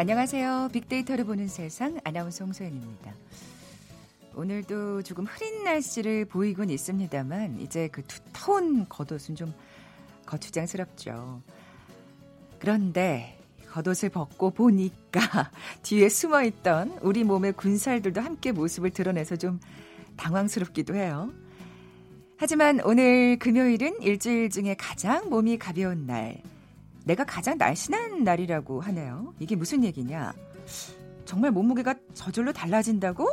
안녕하세요. 빅데이터를 보는 세상 아나운서 홍소연입니다. 오늘도 조금 흐린 날씨를 보이곤 있습니다만 이제 그 두터운 겉옷은 좀 거추장스럽죠. 그런데 겉옷을 벗고 보니까 뒤에 숨어있던 우리 몸의 군살들도 함께 모습을 드러내서 좀 당황스럽기도 해요. 하지만 오늘 금요일은 일주일 중에 가장 몸이 가벼운 날, 내가 가장 날씬한 날이라고 하네요. 이게 무슨 얘기냐? 정말 몸무게가 저절로 달라진다고?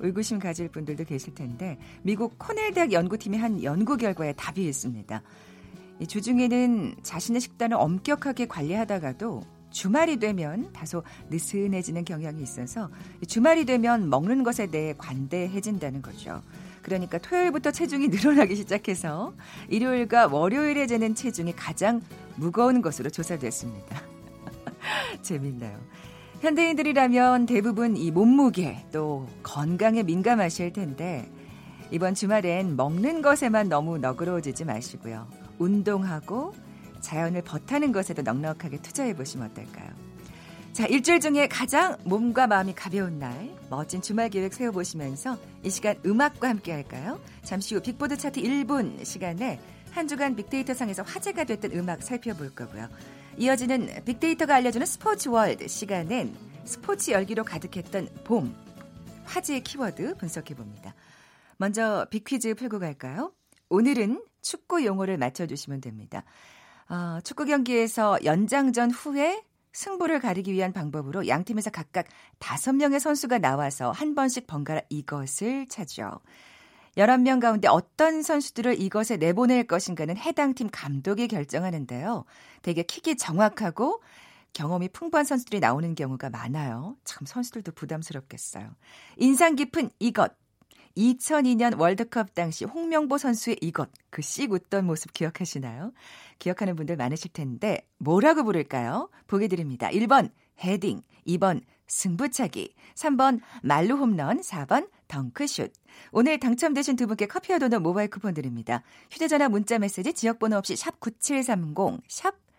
의구심 가질 분들도 계실 텐데 미국 코넬대학 연구팀이 한 연구 결과에 답이 있습니다. 이 주중에는 자신의 식단을 엄격하게 관리하다가도 주말이 되면 다소 느슨해지는 경향이 있어서 주말이 되면 먹는 것에 대해 관대해진다는 거죠. 그러니까 토요일부터 체중이 늘어나기 시작해서 일요일과 월요일에 재는 체중이 가장 무거운 것으로 조사됐습니다. 재밌나요? 현대인들이라면 대부분 이 몸무게 또 건강에 민감하실 텐데 이번 주말엔 먹는 것에만 너무 너그러워지지 마시고요. 운동하고 자연을 벗하는 것에도 넉넉하게 투자해보시면 어떨까요? 자, 일주일 중에 가장 몸과 마음이 가벼운 날, 멋진 주말 계획 세워보시면서 이 시간 음악과 함께 할까요? 잠시 후 빅보드 차트 1분 시간에 한 주간 빅데이터상에서 화제가 됐던 음악 살펴볼 거고요. 이어지는 빅데이터가 알려주는 스포츠 월드 시간엔 스포츠 열기로 가득했던 봄, 화제의 키워드 분석해봅니다. 먼저 빅퀴즈 풀고 갈까요? 오늘은 축구 용어를 맞춰주시면 됩니다. 축구 경기에서 연장전 후에 승부를 가리기 위한 방법으로 양팀에서 각각 5명의 선수가 나와서 한 번씩 번갈아 이것을 차죠. 11명 가운데 어떤 선수들을 이것에 내보낼 것인가는 해당 팀 감독이 결정하는데요. 되게 킥이 정확하고 경험이 풍부한 선수들이 나오는 경우가 많아요. 참 선수들도 부담스럽겠어요. 인상 깊은 이것. 2002년 월드컵 당시 홍명보 선수의 이것, 그 씩 웃던 모습 기억하시나요? 기억하는 분들 많으실 텐데 뭐라고 부를까요? 보기 드립니다. 1번 헤딩, 2번 승부차기, 3번 말루 홈런, 4번 덩크슛. 오늘 당첨되신 두 분께 커피와 도넛 모바일 쿠폰 드립니다. 휴대전화 문자메시지 지역번호 없이 샵 9730, 샵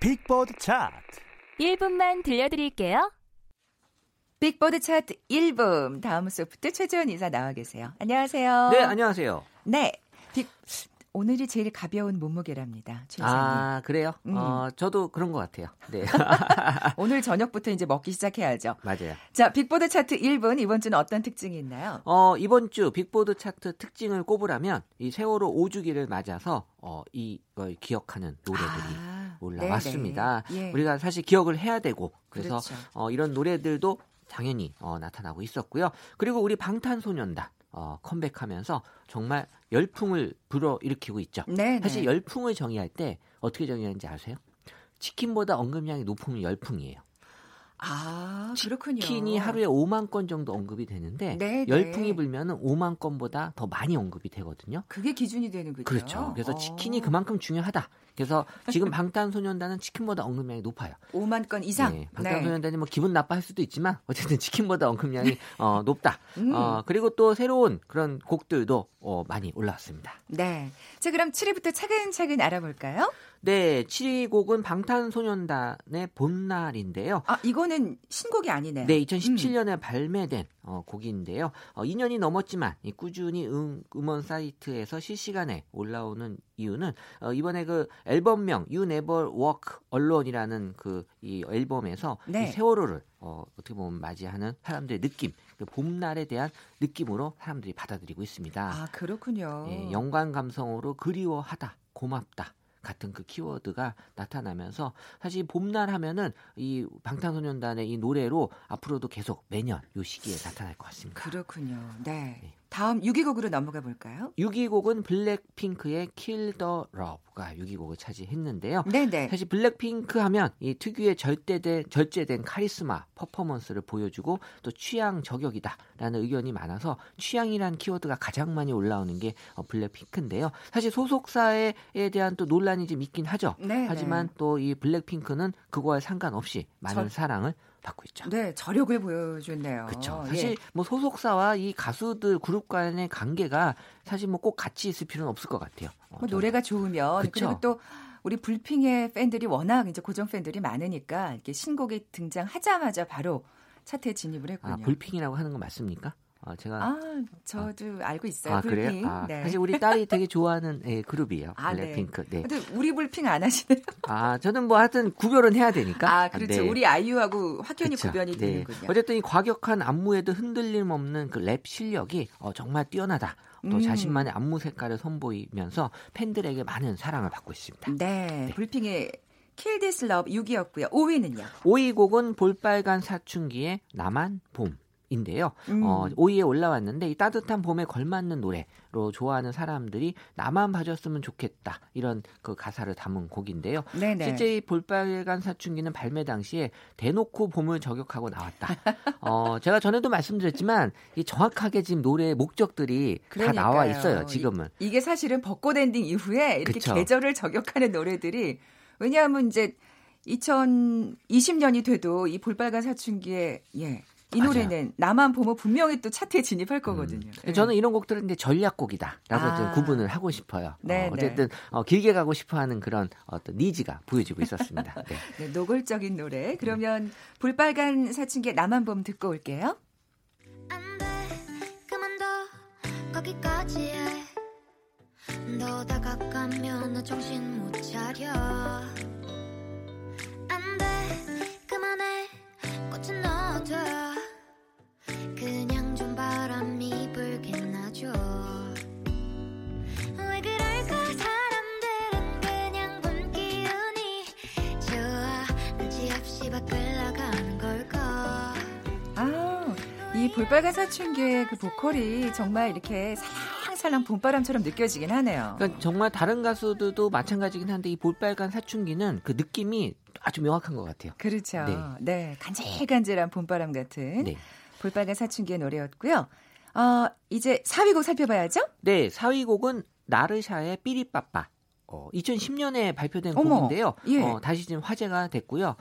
빅보드 차트 1분만 들려드릴게요. 빅보드 차트 1분 다음 소프트 최재원 이사 나와 계세요. 안녕하세요. 네, 안녕하세요. 네, 오늘이 제일 가벼운 몸무게랍니다. 최재원님. 아, 그래요? 저도 그런 것 같아요. 네. 오늘 저녁부터 이제 먹기 시작해야죠. 맞아요. 자, 빅보드 차트 1분 이번 주는 어떤 특징이 있나요? 이번 주 빅보드 차트 특징을 꼽으라면 이 세월호 5주기를 맞아서 이걸 기억하는 노래들이 올라왔습니다. 예. 우리가 사실 기억을 해야 되고 그래서 그렇죠. 이런 노래들도 당연히 나타나고 있었고요. 그리고 우리 방탄소년단 컴백하면서 정말 열풍을 불어일으키고 있죠. 네네. 사실 열풍을 정의할 때 어떻게 정의하는지 아세요? 치킨보다 언급량이 높으면 열풍이에요. 아, 그렇군요. 치킨이 하루에 5만 건 정도 언급이 되는데 네네. 열풍이 불면은 5만 건보다 더 많이 언급이 되거든요. 그게 기준이 되는 거죠. 그렇죠. 그래서 치킨이 그만큼 중요하다. 그래서 지금 방탄소년단은 치킨보다 언급량이 높아요. 5만 건 이상. 네, 방탄소년단이 뭐 기분 나빠할 수도 있지만 어쨌든 치킨보다 언급량이 높다. 그리고 또 새로운 그런 곡들도 많이 올라왔습니다. 네. 자, 그럼 7위부터 차근차근 알아볼까요? 네. 7위 곡은 방탄소년단의 봄날인데요. 아, 이거는 신곡이 아니네요. 네. 2017년에 발매된 곡인데요. 2년이 넘었지만 꾸준히 음원 사이트에서 실시간에 올라오는 이유는 이번에 그 앨범명 You Never Walk Alone이라는 그 이 앨범에서 네. 이 세월호를 어떻게 보면 맞이하는 사람들의 느낌, 그 봄날에 대한 느낌으로 사람들이 받아들이고 있습니다. 아, 그렇군요. 예, 연관 감성으로 그리워하다, 고맙다 같은 그 키워드가 나타나면서 사실 봄날 하면은 이 방탄소년단의 이 노래로 앞으로도 계속 매년 요 시기에 나타날 것 같습니다. 그렇군요. 네. 다음 6위 곡으로 넘어가 볼까요? 6위 곡은 블랙핑크의 Kill the Love가 6위 곡을 차지했는데요. 네네. 사실 블랙핑크 하면 이 특유의 절제된 카리스마 퍼포먼스를 보여주고 또 취향 저격이다라는 의견이 많아서 취향이란 키워드가 가장 많이 올라오는 게 블랙핑크인데요. 사실 소속사에 대한 또 논란이 좀 있긴 하죠. 네네. 하지만 또 이 블랙핑크는 그거와 상관없이 많은 사랑을 받고 있죠. 네, 저력을 보여줬네요. 그렇죠. 사실 예. 뭐 소속사와 이 가수들 그룹 간의 관계가 사실 뭐 꼭 같이 있을 필요는 없을 것 같아요. 노래가 좋으면 그쵸? 그리고 또 우리 불핑의 팬들이 워낙 이제 고정 팬들이 많으니까 이렇게 신곡이 등장하자마자 바로 차트에 진입을 했군요. 아, 불핑이라고 하는 건 맞습니까? 제가 저도 알고 있어요. 불핑. 네. 사실 우리 딸이 되게 좋아하는 예, 그룹이에요. 블랙핑크. 네. 근데 우리 불핑 안 하시네요. 저는 뭐 하여튼 구별은 해야 되니까. 그렇죠. 네. 우리 아이유하고 확연히 그쵸. 구별이 네. 되는군요. 어쨌든 이 과격한 안무에도 흔들림 없는 그 랩 실력이 정말 뛰어나다. 또 자신만의 안무 색깔을 선보이면서 팬들에게 많은 사랑을 받고 있습니다. 네. 불핑의 Kill This Love 6위였고요. 5위는요? 5위 곡은 볼빨간 사춘기의 나만 봄. 인데요. 5위에 올라왔는데 이 따뜻한 봄에 걸맞는 노래로 좋아하는 사람들이 나만 봐줬으면 좋겠다 이런 그 가사를 담은 곡인데요. 네네. 실제 이 볼빨간 사춘기는 발매 당시에 대놓고 봄을 저격하고 나왔다. 제가 전에도 말씀드렸지만 이 정확하게 지금 노래의 목적들이 그러니까요. 다 나와 있어요. 지금은 이게 사실은 벚꽃 엔딩 이후에 이렇게 그쵸. 계절을 저격하는 노래들이 왜냐하면 이제 2020년이 돼도 이 볼빨간 사춘기에 이 노래는 맞아요. 나만 보면 분명히 또 차트에 진입할 거거든요. 저는 이런 곡들은 이제 전략곡이다라고 구분을 하고 싶어요. 어쨌든 길게 가고 싶어하는 그런 어떤 니즈가 보여지고 있었습니다. 네. 네, 노골적인 노래. 그러면 볼빨간 사춘기의 나만 봄 듣고 올게요. 안 돼, 그만둬, 거기까지 해. 너 다가가면 너 정신 못 차려. 안 돼, 그만해, 꽃은 너도. 그냥 좀 바람이 불게 놔줘. 왜 그럴까 사람들은 그냥 본 기운이 좋아 눈치 없이 밖을 나가는 걸까. 이 볼빨간 사춘기의 그 보컬이 정말 이렇게 살랑 봄바람처럼 느껴지긴 하네요. 그러니까 정말 다른 가수들도 마찬가지긴 한데 이 볼빨간 사춘기는 그 느낌이 아주 명확한 것 같아요. 그렇죠. 네. 간질간질한 봄바람 같은. 네. 볼빨간 사춘기의 노래였고요. 이제 4위 곡 살펴봐야죠. 네, 4위 곡은 나르샤의 삐리빠빠. 2010년에 발표된 곡인데요. 예. 다시 지금 화제가 됐고요.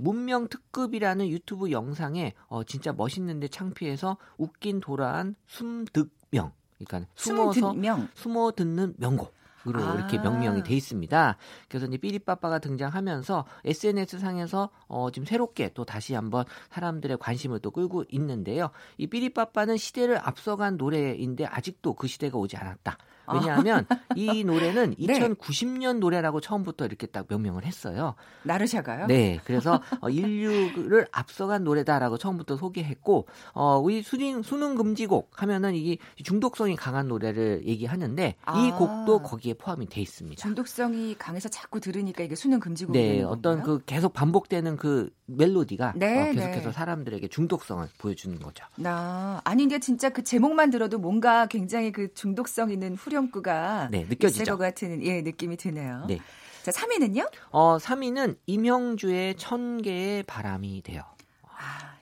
문명 특급이라는 유튜브 영상에 진짜 멋있는데 창피해서 웃긴 도라한 숨듣명. 그러니까 숨어 듣는 명곡. 으로 이렇게 명명이 돼 있습니다. 그래서 이제 삐리빠빠가 등장하면서 SNS 상에서 지금 새롭게 또 다시 한번 사람들의 관심을 또 끌고 있는데요. 이 삐리빠빠는 시대를 앞서간 노래인데 아직도 그 시대가 오지 않았다. 왜냐하면 이 노래는 2090년 노래라고 처음부터 이렇게 딱 명명을 했어요. 나르샤가요? 네. 그래서 인류를 앞서간 노래다라고 처음부터 소개했고 우리 수능 금지곡 하면은 이게 중독성이 강한 노래를 얘기하는데 이 곡도 거기에 포함이 돼 있습니다. 중독성이 강해서 자꾸 들으니까 이게 수능 금지곡이 네, 되는 건가요? 어떤 그 계속 반복되는 그 멜로디가 계속해서 사람들에게 중독성을 보여주는 거죠. 아니 근데 진짜 그 제목만 들어도 뭔가 굉장히 그 중독성 있는 후렴구가 느껴질 것 같은 느낌이 드네요. 네. 자, 3위는요? 3위는 임형주의 천 개의 바람이 돼요.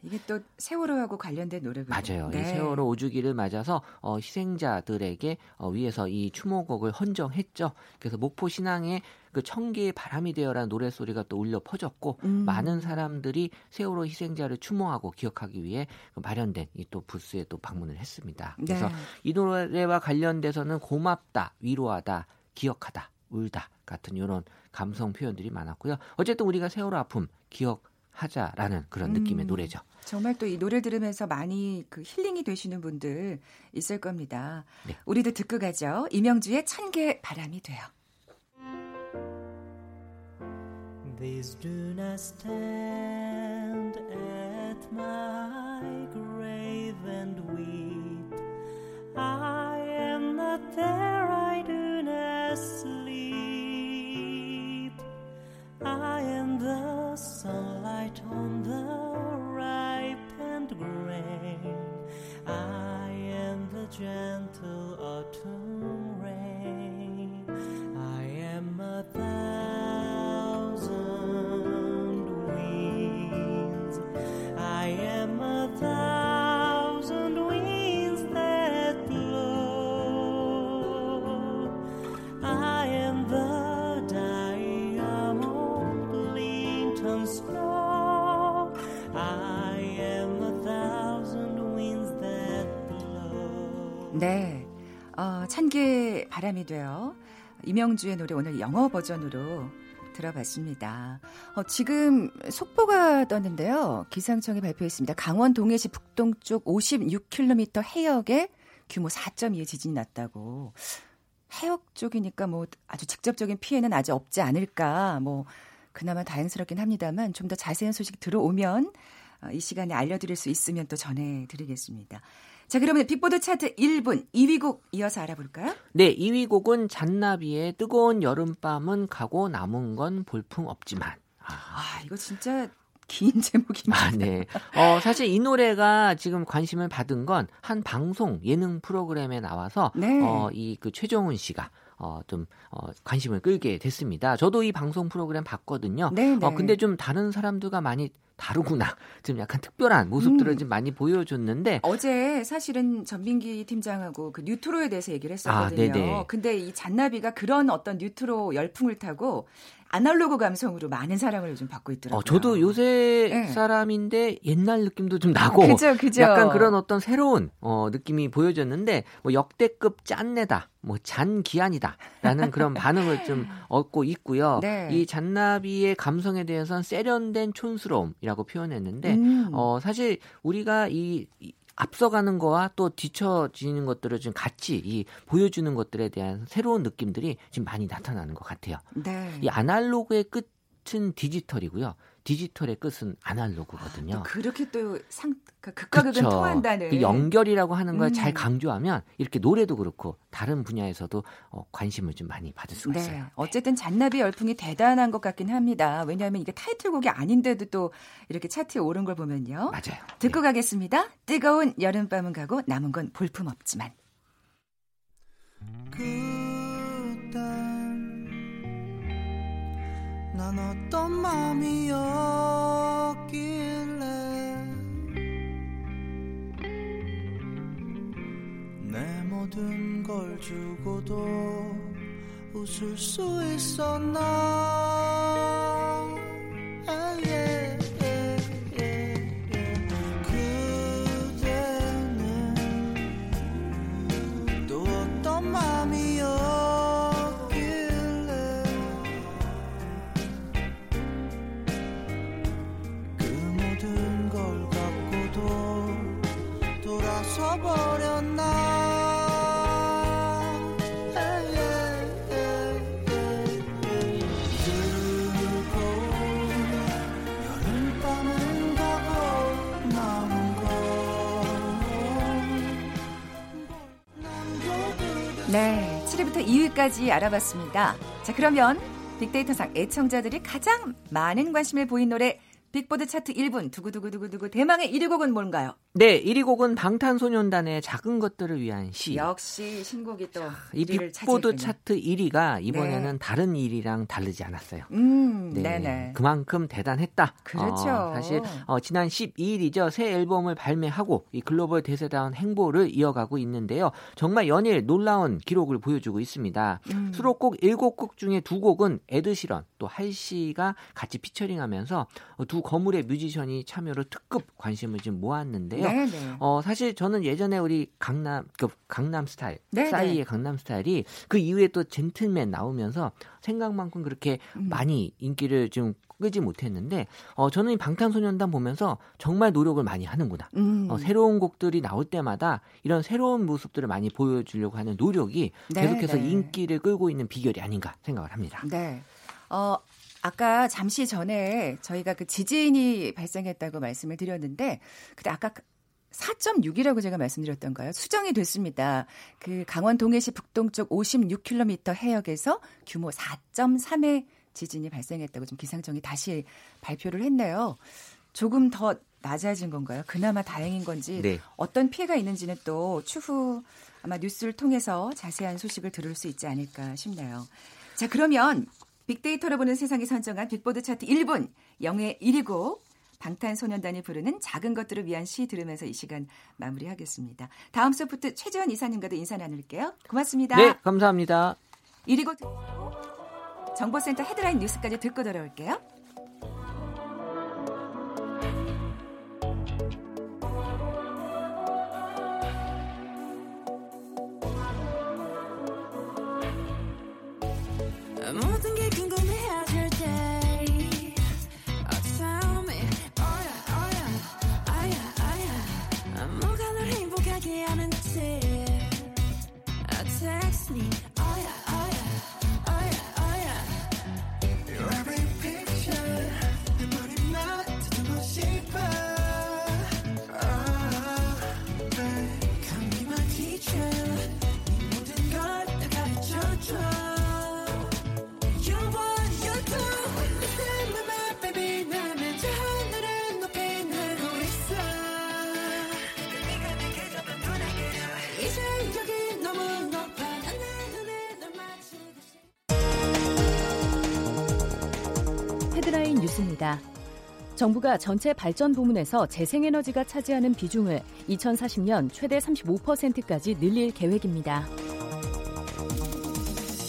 이게 또 세월호하고 관련된 노래군요. 맞아요. 이 세월호 5주기를 맞아서 희생자들에게 위해서 이 추모곡을 헌정했죠. 그래서 목포 신항에 그 천 개의 바람이 되어라는 노래소리가 또 울려 퍼졌고 많은 사람들이 세월호 희생자를 추모하고 기억하기 위해 마련된 이 또 부스에 또 방문을 했습니다. 그래서 이 노래와 관련돼서는 고맙다, 위로하다, 기억하다, 울다 같은 이런 감성 표현들이 많았고요. 어쨌든 우리가 세월호 아픔, 기억 하자라는 그런 느낌의 노래죠. 정말 또 이 노래 들으면서 많이 그 힐링이 되시는 분들 있을 겁니다. 네. 우리도 듣고 가죠. 임영주의 천 개의 바람이 돼요. These do not stand at my grave and weep. I am not there, I do not sleep. I am the sunlight on the ripened grain. I am the gem. 네, 천 개의 바람이 돼요. 임영주의 노래 오늘 영어 버전으로 들어봤습니다. 지금 속보가 떴는데요. 기상청이 발표했습니다. 강원 동해시 북동쪽 56km 해역에 규모 4.2의 지진이 났다고. 해역 쪽이니까 뭐 아주 직접적인 피해는 아직 없지 않을까. 뭐 그나마 다행스럽긴 합니다만 좀 더 자세한 소식 들어오면 이 시간에 알려드릴 수 있으면 또 전해드리겠습니다. 자, 그러면 빅보드 차트 1분 2위 곡 이어서 알아볼까요? 네, 2위 곡은 잔나비의 뜨거운 여름밤은 가고 남은 건 볼품 없지만. 이거 진짜 긴 제목입니다. 네. 사실 이 노래가 지금 관심을 받은 건 한 방송 예능 프로그램에 나와서 네. 최정훈 씨가 관심을 끌게 됐습니다. 저도 이 방송 프로그램 봤거든요. 네. 근데 좀 다른 사람들과 많이 다르구나. 좀 약간 특별한 모습들을 좀 많이 보여줬는데 어제 사실은 전민기 팀장하고 그 뉴트로에 대해서 얘기를 했었거든요. 근데 이 잔나비가 그런 어떤 뉴트로 열풍을 타고 아날로그 감성으로 많은 사랑을 요즘 받고 있더라고요. 저도 요새 네. 사람인데 옛날 느낌도 좀 나고 그죠. 약간 그런 어떤 새로운 느낌이 보여졌는데 뭐 역대급 짠내다, 뭐 잔기한이다 라는 그런 반응을 좀 얻고 있고요. 네. 이 잔나비의 감성에 대해서는 세련된 촌스러움이라고 표현했는데 사실 우리가 이 앞서가는 거와 또 뒤처지는 것들을 지금 같이 보여주는 것들에 대한 새로운 느낌들이 지금 많이 나타나는 것 같아요. 네. 이 아날로그의 끝은 디지털이고요. 디지털의 끝은 아날로그거든요. 또 그렇게 또 극과 극은 통한다는. 그 연결이라고 하는 걸 잘 강조하면 이렇게 노래도 그렇고 다른 분야에서도 관심을 좀 많이 받을 수가 네. 있어요. 어쨌든 잔나비 열풍이 대단한 것 같긴 합니다. 왜냐하면 이게 타이틀곡이 아닌데도 또 이렇게 차트에 오른 걸 보면요. 맞아요. 듣고 네. 가겠습니다. 뜨거운 여름밤은 가고 남은 건 볼품 없지만. 난 어떤 마음이었길래 내 모든 걸 주고도 웃을 수 있었나 그대는 또 어떤 마음이었길래 네, 7위부터 2위까지 알아봤습니다. 자, 그러면 빅데이터상 애청자들이 가장 많은 관심을 보인 노래 빅보드 차트 1분 두구두구두구두구 대망의 1위 곡은 뭔가요? 네, 1위 곡은 방탄소년단의 작은 것들을 위한 시. 역시 신곡이 또 1위를 빅보드 차트 1위가 이번에는 네. 다른 1위랑 다르지 않았어요. 네, 네네. 그만큼 대단했다. 그렇죠. 사실 지난 12일이죠. 새 앨범을 발매하고 이 글로벌 대세다운 행보를 이어가고 있는데요. 정말 연일 놀라운 기록을 보여주고 있습니다. 수록곡 7곡 중에 2곡은 에드시런 또 할씨가 같이 피처링하면서 두 거물의 뮤지션이 참여로 특급 관심을 좀 모았는데요. 네네. 사실 저는 예전에 우리 강남스타일, 네네. 싸이의 강남스타일이 그 이후에 또 젠틀맨 나오면서 생각만큼 그렇게 많이 인기를 좀 끄지 못했는데 저는 이 방탄소년단 보면서 정말 노력을 많이 하는구나. 새로운 곡들이 나올 때마다 이런 새로운 모습들을 많이 보여주려고 하는 노력이 네네. 계속해서 인기를 끌고 있는 비결이 아닌가 생각을 합니다. 네. 아까 잠시 전에 저희가 그 지진이 발생했다고 말씀을 드렸는데 그때 아까 4.6이라고 제가 말씀드렸던가요? 수정이 됐습니다. 그 강원 동해시 북동쪽 56km 해역에서 규모 4.3의 지진이 발생했다고 지금 기상청이 다시 발표를 했네요. 조금 더 낮아진 건가요? 그나마 다행인 건지 네. 어떤 피해가 있는지는 또 추후 아마 뉴스를 통해서 자세한 소식을 들을 수 있지 않을까 싶네요. 자, 그러면 빅데이터로 보는 세상이 선정한 빅보드 차트 1분 영예 1위고 방탄소년단이 부르는 작은 것들을 위한 시 들으면서 이 시간 마무리하겠습니다. 다음 소프트 최재원 이사님과도 인사 나눌게요. 고맙습니다. 네, 감사합니다. 1위고 정보센터 헤드라인 뉴스까지 듣고 돌아올게요. 모든 게 궁금해질 때 tell me 어야 어야 아야 아야 뭐가 널 행복하게 하는지 text me 어야 어야 어야 어야 You're every picture 내 머리 나 듣고 싶어 oh babe Come be my teacher 네 모든 걸 다 가르쳐줘 헤드라인 뉴스입니다. 정부가 전체 발전 부문에서 재생에너지가 차지하는 비중을 2040년 최대 35%까지 늘릴 계획입니다.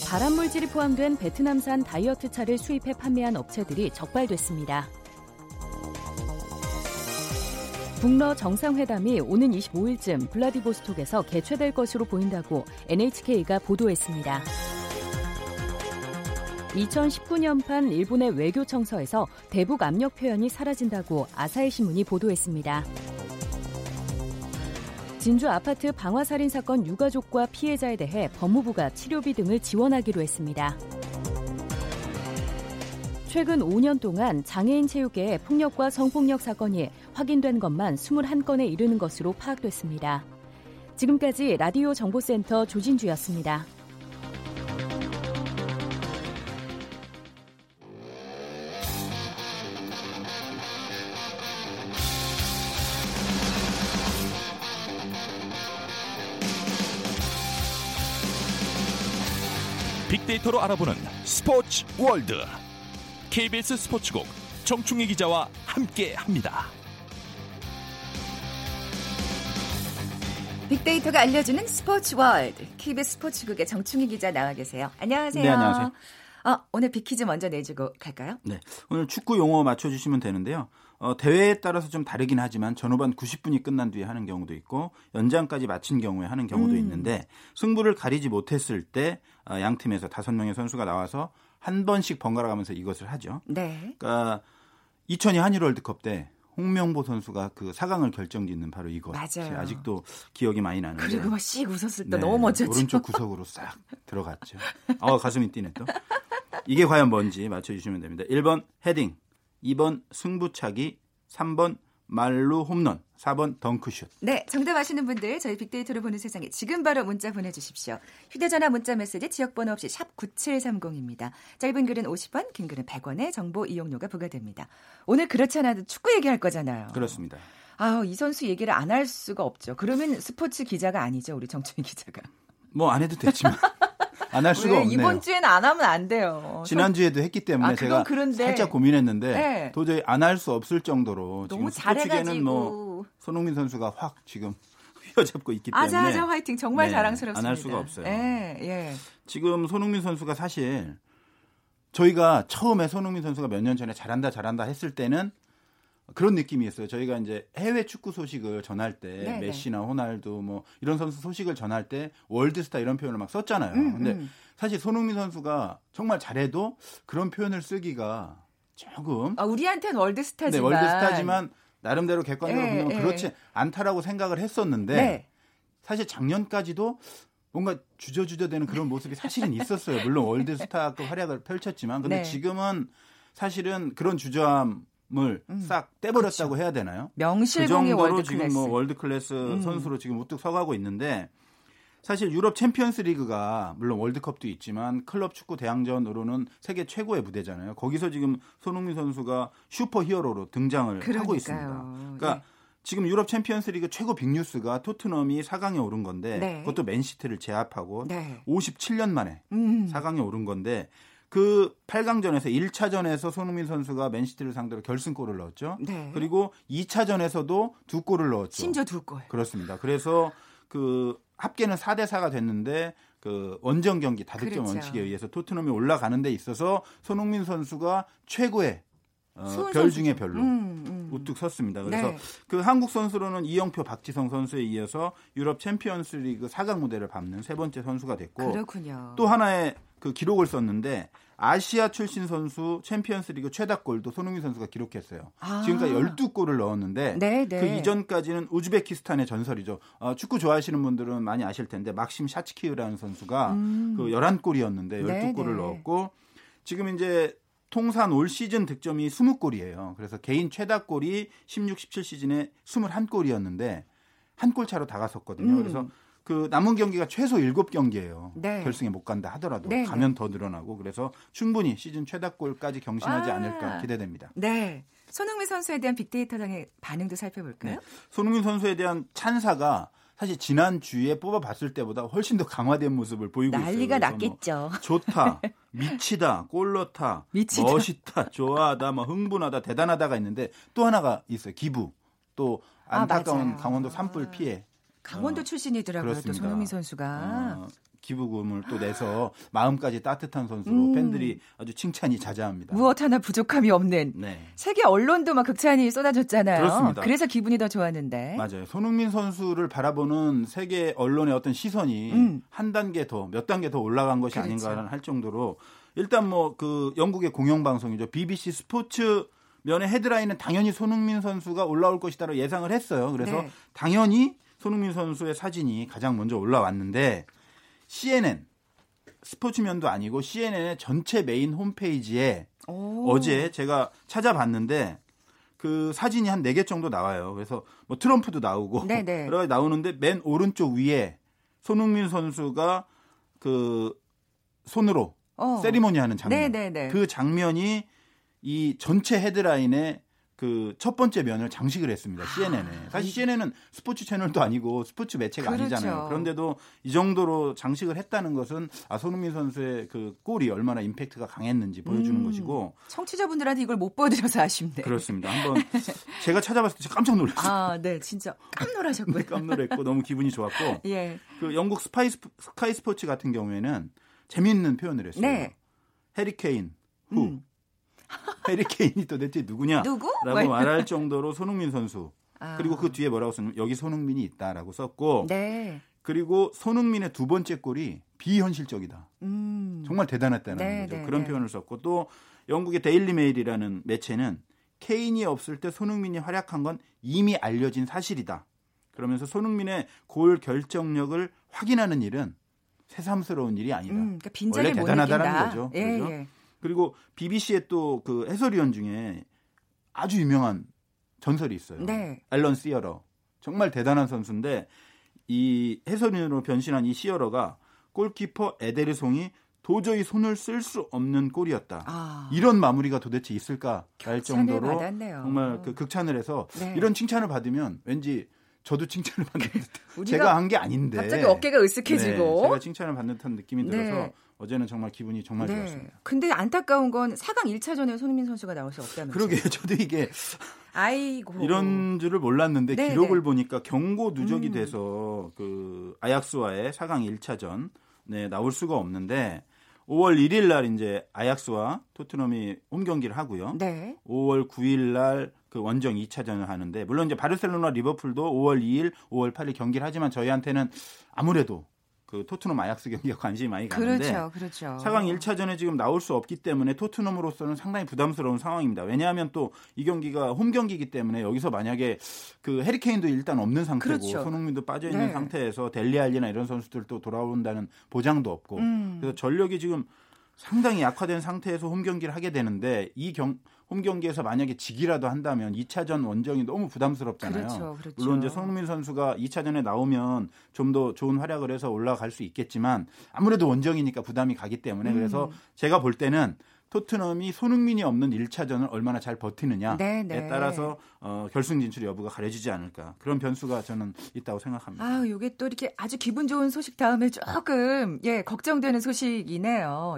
발암물질이 포함된 베트남산 다이어트 차를 수입해 판매한 업체들이 적발됐습니다. 북러 정상회담이 오는 25일쯤 블라디보스톡에서 개최될 것으로 보인다고 NHK가 보도했습니다. 2019년판 일본의 외교 청서에서 대북 압력 표현이 사라진다고 아사히 신문이 보도했습니다. 진주 아파트 방화살인 사건 유가족과 피해자에 대해 법무부가 치료비 등을 지원하기로 했습니다. 최근 5년 동안 장애인 체육계의 폭력과 성폭력 사건이 확인된 것만 21건에 이르는 것으로 파악됐습니다. 지금까지 라디오 정보센터 조진주였습니다. 빅데이터로 알아보는 스포츠 월드 KBS 스포츠국 정충희 기자와 함께합니다. 빅데이터가 알려주는 스포츠 월드 KBS 스포츠국의 정충희 기자 나와 계세요. 안녕하세요. 네, 안녕하세요. 오늘 빅퀴즈 먼저 내주고 갈까요? 네, 오늘 축구 용어 맞춰주시면 되는데요. 대회에 따라서 좀 다르긴 하지만 전후반 90분이 끝난 뒤에 하는 경우도 있고 연장까지 마친 경우에 하는 경우도 있는데 승부를 가리지 못했을 때 양 팀에서 5명의 선수가 나와서 한 번씩 번갈아 가면서 이것을 하죠. 네. 그러니까 2002 한일 월드컵 때 홍명보 선수가 그 4강을 결정짓는 바로 이거. 맞아요. 아직도 기억이 많이 나는데. 그리고 막 씩 웃었을 때 네, 너무 멋졌죠. 오른쪽 구석으로 싹 들어갔죠. 가슴이 뛰네 또. 이게 과연 뭔지 맞춰주시면 됩니다. 1번 헤딩, 2번 승부차기, 3번 말루 홈런, 4번 덩크슛. 네, 정답 아시는 분들 저희 빅데이터를 보는 세상에 지금 바로 문자 보내주십시오. 휴대전화 문자 메시지 지역번호 없이 샵 9730입니다. 짧은 글은 50원, 긴 글은 100원의 정보 이용료가 부과됩니다. 오늘 그렇지 않아도 축구 얘기할 거잖아요. 그렇습니다. 이 선수 얘기를 안 할 수가 없죠. 그러면 스포츠 기자가 아니죠, 우리 정충희 기자가. 뭐 안 해도 되지만. 안 할 수가 없네요. 이번 주에는 안 하면 안 돼요. 지난주에도 했기 때문에 제가 살짝 고민했는데 네. 도저히 안 할 수 없을 정도로 너무 지금 스포츠계는 뭐 손흥민 선수가 확 지금 휘어잡고 있기 때문에 아자아자 화이팅 정말 네, 자랑스럽습니다. 안 할 수가 없어요. 네, 예. 지금 손흥민 선수가 사실 저희가 처음에 손흥민 선수가 몇 년 전에 잘한다 했을 때는 그런 느낌이었어요. 저희가 이제 해외 축구 소식을 전할 때 네네. 메시나 호날두 뭐 이런 선수 소식을 전할 때 월드스타 이런 표현을 막 썼잖아요. 근데 사실 손흥민 선수가 정말 잘해도 그런 표현을 쓰기가 조금 우리한테는 월드스타지만 네, 월드스타지만 나름대로 객관적으로 보면 그렇지 않다라고 생각을 했었는데 네. 사실 작년까지도 뭔가 주저되는 그런 모습이 사실은 있었어요. 물론 월드스타급 활약을 펼쳤지만 근데 네. 지금은 사실은 그런 주저함 물 싹 떼버렸다고 그렇죠. 해야 되나요? 명실공히 그 정도로 월드 지금 클래스. 뭐 월드 클래스 선수로 지금 우뚝 서가고 있는데 사실 유럽 챔피언스리그가 물론 월드컵도 있지만 클럽 축구 대항전으로는 세계 최고의 무대잖아요. 거기서 지금 손흥민 선수가 슈퍼히어로로 등장을 하고 있습니다. 그러니까 네. 지금 유럽 챔피언스리그 최고 빅뉴스가 토트넘이 4강에 오른 건데 네. 그것도 맨시티를 제압하고 네. 57년 만에 4강에 오른 건데. 그 8강전에서 1차전에서 손흥민 선수가 맨시티를 상대로 결승골을 넣었죠. 네. 그리고 2차전에서도 2골을 넣었죠. 심지어 2골. 그렇습니다. 그래서 그 합계는 4-4가 됐는데 그 원정 경기 다득점 그렇죠. 원칙에 의해서 토트넘이 올라가는 데 있어서 손흥민 선수가 최고의 별 중에 별로 우뚝 섰습니다. 그래서 네. 그 한국 선수로는 이영표, 박지성 선수에 이어서 유럽 챔피언스리그 4강 무대를 밟는 세 번째 선수가 됐고 그렇군요. 또 하나의 그 기록을 썼는데 아시아 출신 선수 챔피언스리그 최다골도 손흥민 선수가 기록했어요. 아. 지금까지 12골을 넣었는데 그 이전까지는 우즈베키스탄의 전설이죠. 축구 좋아하시는 분들은 많이 아실 텐데 막심 샤치키우라는 선수가 그 11골이었는데 12골을 넣었고 지금 이제 통산 올 시즌 득점이 20골이에요. 그래서 개인 최다골이 16-17 시즌에 21골이었는데 한 골 차로 다가섰거든요. 그래서 그 남은 경기가 최소 7경기예요. 네. 결승에 못 간다 하더라도 가면 더 늘어나고 그래서 충분히 시즌 최다골까지 경신하지 않을까 기대됩니다. 네. 손흥민 선수에 대한 빅데이터상의 반응도 살펴볼까요? 네. 손흥민 선수에 대한 찬사가 사실 지난주에 뽑아봤을 때보다 훨씬 더 강화된 모습을 보이고 난리가 있어요. 난리가 났겠죠. 뭐 좋다, 미치다, 골 넣다, 멋있다, 좋아하다, 뭐 흥분하다, 대단하다가 있는데 또 하나가 있어요. 기부. 또 안타까운 강원도 산불 피해. 강원도 출신이더라고요. 그렇습니다. 또 손흥민 선수가. 기부금을 또 내서 마음까지 따뜻한 선수로 팬들이 아주 칭찬이 자자합니다. 무엇 하나 부족함이 없는. 네. 세계 언론도 막 극찬이 쏟아졌잖아요. 그렇습니다. 그래서 기분이 더 좋았는데. 맞아요. 손흥민 선수를 바라보는 세계 언론의 어떤 시선이 한 단계 더, 몇 단계 더 올라간 것이 아닌가라는 할 정도로 일단 뭐 그 영국의 공영방송이죠. BBC 스포츠 면의 헤드라인은 당연히 손흥민 선수가 올라올 것이다로 예상을 했어요. 그래서 당연히 손흥민 선수의 사진이 가장 먼저 올라왔는데 CNN, 스포츠면도 아니고 CNN의 전체 메인 홈페이지에 어제 제가 찾아봤는데 그 사진이 한 4개 정도 나와요. 그래서 뭐 트럼프도 나오고 여러 가지 나오는데 맨 오른쪽 위에 손흥민 선수가 그 손으로 세리머니하는 장면. 그 장면이 이 전체 헤드라인에 그 첫 번째 면을 장식을 했습니다. CNN에. 사실 CNN은 스포츠 채널도 아니고 스포츠 매체가 아니잖아요. 그런데도 이 정도로 장식을 했다는 것은 손흥민 선수의 그 골이 얼마나 임팩트가 강했는지 보여주는 것이고. 청취자분들한테 이걸 못 보여드려서 아쉽네. 그렇습니다. 한번 제가 찾아봤을 때 깜짝 놀랐어요. 진짜 깜놀하셨고요. 깜놀했고 너무 기분이 좋았고. 그 영국 스카이 스포츠 같은 경우에는 재미있는 표현을 했어요. 해리 케인 후. 해리 케인이 도대체 누구냐? 라고 말할 정도로 손흥민 선수. 그리고 그 뒤에 뭐라고 썼냐면 여기 손흥민이 있다라고 썼고 그리고 손흥민의 두 번째 골이 비현실적이다. 정말 대단했다는 거죠. 그런 표현을 썼고 또 영국의 데일리 메일이라는 매체는 케인이 없을 때 손흥민이 활약한 건 이미 알려진 사실이다. 그러면서 손흥민의 골 결정력을 확인하는 일은 새삼스러운 일이 아니다. 그러니까 빈자리를 원래 대단하다는 거죠. 그렇죠? 그리고 BBC의 또 그 해설위원 중에 아주 유명한 전설이 있어요. 앨런 시어러. 정말 대단한 선수인데 이 해설위원으로 변신한 이 시어러가 골키퍼 에데르송이 도저히 손을 쓸 수 없는 골이었다. 이런 마무리가 도대체 있을까 할 정도로 받았네요. 정말 그 극찬을 해서 이런 칭찬을 받으면 왠지 저도 칭찬을 받는 듯한 제가 한 게 아닌데 갑자기 어깨가 으쓱해지고 제가 칭찬을 받는 듯한 느낌이 들어서 어제는 정말 기분이 정말 좋았습니다. 근데 안타까운 건 4강 1차전에 손흥민 선수가 나올 수 없다는 거죠. 그러게요. 저도 이게 아이고 이런 줄을 몰랐는데 기록을 보니까 경고 누적이 돼서 그 아약스와의 4강 1차전 나올 수가 없는데 5월 1일 날 이제 아약스와 토트넘이 홈 경기를 하고요. 5월 9일 날 그 원정 2차전을 하는데 물론 이제 바르셀로나 리버풀도 5월 2일, 5월 8일 경기를 하지만 저희한테는 아무래도 그 토트넘 아약스 경기가 관심이 많이 가는데 4강 1차전에 지금 나올 수 없기 때문에 토트넘으로서는 상당히 부담스러운 상황입니다. 왜냐하면 또 이 경기가 홈 경기이기 때문에 여기서 만약에 그 해리 케인도 일단 없는 상태고 손흥민도 빠져 있는 상태에서 델리 알리나 이런 선수들도 돌아온다는 보장도 없고 그래서 전력이 지금 상당히 약화된 상태에서 홈 경기를 하게 되는데 홈 경기에서 만약에 지기라도 한다면 2차전 원정이 너무 부담스럽잖아요. 물론 이제 손흥민 선수가 2차전에 나오면 좀 더 좋은 활약을 해서 올라갈 수 있겠지만 아무래도 원정이니까 부담이 가기 때문에 그래서 제가 볼 때는 토트넘이 손흥민이 없는 1차전을 얼마나 잘 버티느냐에 따라서 결승 진출 여부가 가려지지 않을까. 그런 변수가 저는 있다고 생각합니다. 이게 또 이렇게 아주 기분 좋은 소식 다음에 조금 걱정되는 소식이네요.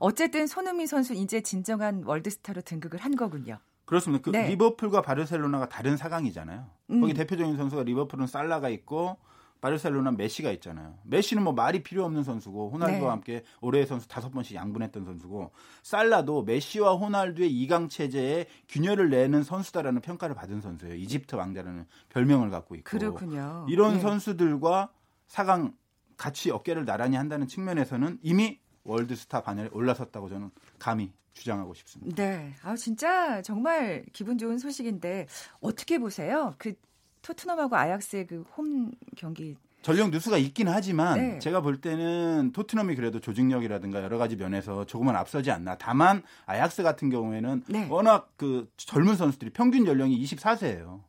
어쨌든 손흥민 선수 이제 진정한 월드스타로 등극을 한 거군요. 그렇습니다. 리버풀과 바르셀로나가 다른 4강이잖아요. 거기 대표적인 선수가 리버풀은 살라가 있고 바르셀로나 메시가 있잖아요. 메시는 뭐 말이 필요 없는 선수고 호날두와 함께 올해의 선수 5번씩 양분했던 선수고 살라도 메시와 호날두의 2강 체제에 균열을 내는 선수다라는 평가를 받은 선수예요. 이집트 왕자라는 별명을 갖고 있고 이런 선수들과 4강 같이 어깨를 나란히 한다는 측면에서는 이미 월드스타 반열에 올라섰다고 저는 감히 주장하고 싶습니다. 네, 아 진짜 정말 기분 좋은 소식인데 어떻게 보세요? 그 토트넘하고 아약스의 그 홈 경기. 전력 뉴스가 있긴 하지만 네. 제가 볼 때는 토트넘이 그래도 조직력이라든가 여러 가지 면에서 조금은 앞서지 않나. 다만 아약스 같은 경우에는 네. 워낙 그 젊은 선수들이 평균 연령이 24세예요.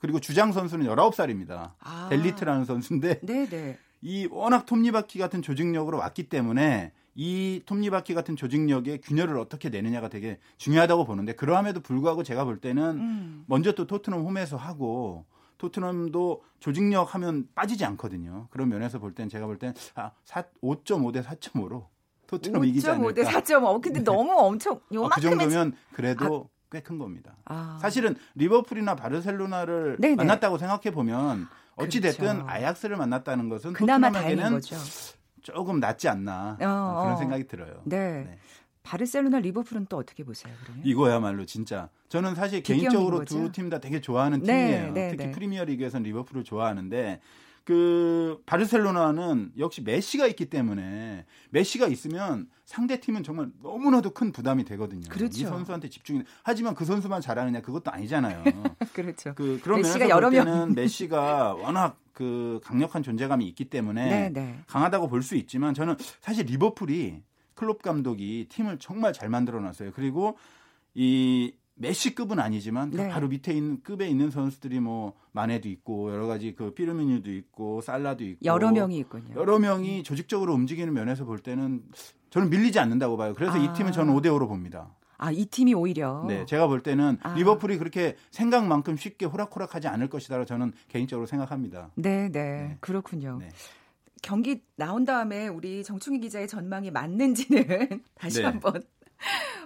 그리고 주장 선수는 19살입니다. 아. 델리트라는 선수인데 네네. 이 워낙 톱니바퀴 같은 조직력으로 왔기 때문에 이 톱니바퀴 같은 조직력의 균열을 어떻게 내느냐가 되게 중요하다고 보는데 그러함에도 불구하고 제가 볼 때는 먼저 또 토트넘 홈에서 하고 토트넘도 조직력 하면 빠지지 않거든요. 그런 면에서 볼 땐 제가 볼 땐 5.5 대 4.5로 토트넘 이기지 않을까. 5.5 대 4.5. 근데 네. 너무 엄청 요만큼의 그 정도면 그래도 꽤 큰 겁니다. 아. 사실은 리버풀이나 바르셀로나를 네네. 만났다고 생각해 보면 어찌 됐든 그렇죠. 아약스를 만났다는 것은 그나마 다행인 거죠. 조금 낫지 않나 그런 생각이 들어요. 네. 네. 바르셀로나 리버풀은 또 어떻게 보세요? 그러면? 이거야말로 진짜 저는 사실 개인적으로 두 팀 다 되게 좋아하는 팀이에요. 네, 특히 프리미어리그에서는 리버풀을 좋아하는데 그 바르셀로나는 역시 메시가 있기 때문에 메시가 있으면 상대팀은 정말 너무나도 큰 부담이 되거든요. 그렇죠. 이 선수한테 집중이. 하지만 그 선수만 잘하느냐 그것도 아니잖아요. 그렇죠. 그런 메시가 여러 명은 메시가 워낙 그 강력한 존재감이 있기 때문에 네네. 강하다고 볼 수 있지만 저는 사실 리버풀이 클롭 감독이 팀을 정말 잘 만들어놨어요. 그리고 이 메시급은 아니지만 네. 바로 밑에 있는 급에 있는 선수들이 뭐 마네도 있고 여러 가지 그 피르미뉴도 있고 살라도 있고 여러 명이 있군요. 여러 명이 조직적으로 움직이는 면에서 볼 때는 저는 밀리지 않는다고 봐요. 그래서 이 팀은 저는 5대 5로 봅니다. 아, 이 팀이 오히려. 네, 제가 볼 때는 리버풀이 그렇게 생각만큼 쉽게 호락호락하지 않을 것이다라고 저는 개인적으로 생각합니다. 네, 네, 그렇군요. 네. 경기 나온 다음에 우리 정충희 기자의 전망이 맞는지는 다시 네. 한번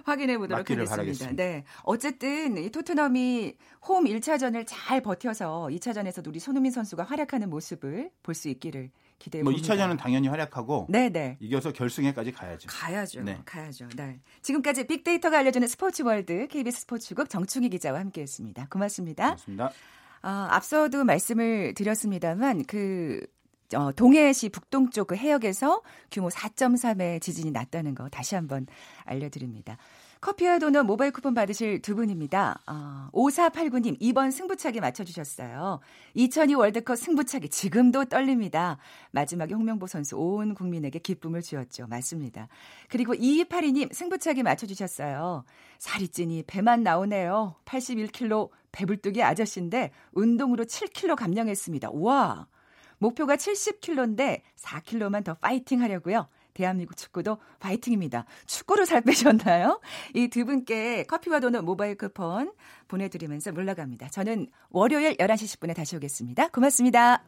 확인해 보도록 하겠습니다. 바라겠습니다. 네, 어쨌든 이 토트넘이 홈 1차전을 잘 버텨서 2차전에서도 우리 손흥민 선수가 활약하는 모습을 볼 수 있기를 기대해 봅니다. 2차전은 당연히 활약하고 네네. 이겨서 결승에까지 가야죠. 가야죠. 네. 가야죠. 네. 지금까지 빅데이터가 알려주는 스포츠월드 KBS 스포츠국 정충희 기자와 함께했습니다. 고맙습니다. 고맙습니다. 앞서도 말씀을 드렸습니다만 동해시 북동쪽 그 해역에서 규모 4.3의 지진이 났다는 거 다시 한번 알려드립니다. 커피와 도넛 모바일 쿠폰 받으실 두 분입니다. 5489님 2번 승부차기 맞춰주셨어요. 2002 월드컵 승부차기 지금도 떨립니다. 마지막에 홍명보 선수 온 국민에게 기쁨을 주었죠. 맞습니다. 그리고 2282님 승부차기 맞춰주셨어요. 살이 찌니 배만 나오네요. 81kg 배불뚝이 아저씨인데 운동으로 7kg 감량했습니다. 우와! 목표가 70kg인데 4kg만 더 파이팅 하려고요. 대한민국 축구도 파이팅입니다. 축구로 살 빼셨나요? 이 두 분께 커피와 도넛 모바일 쿠폰 보내드리면서 물러갑니다. 저는 월요일 11시 10분에 다시 오겠습니다. 고맙습니다.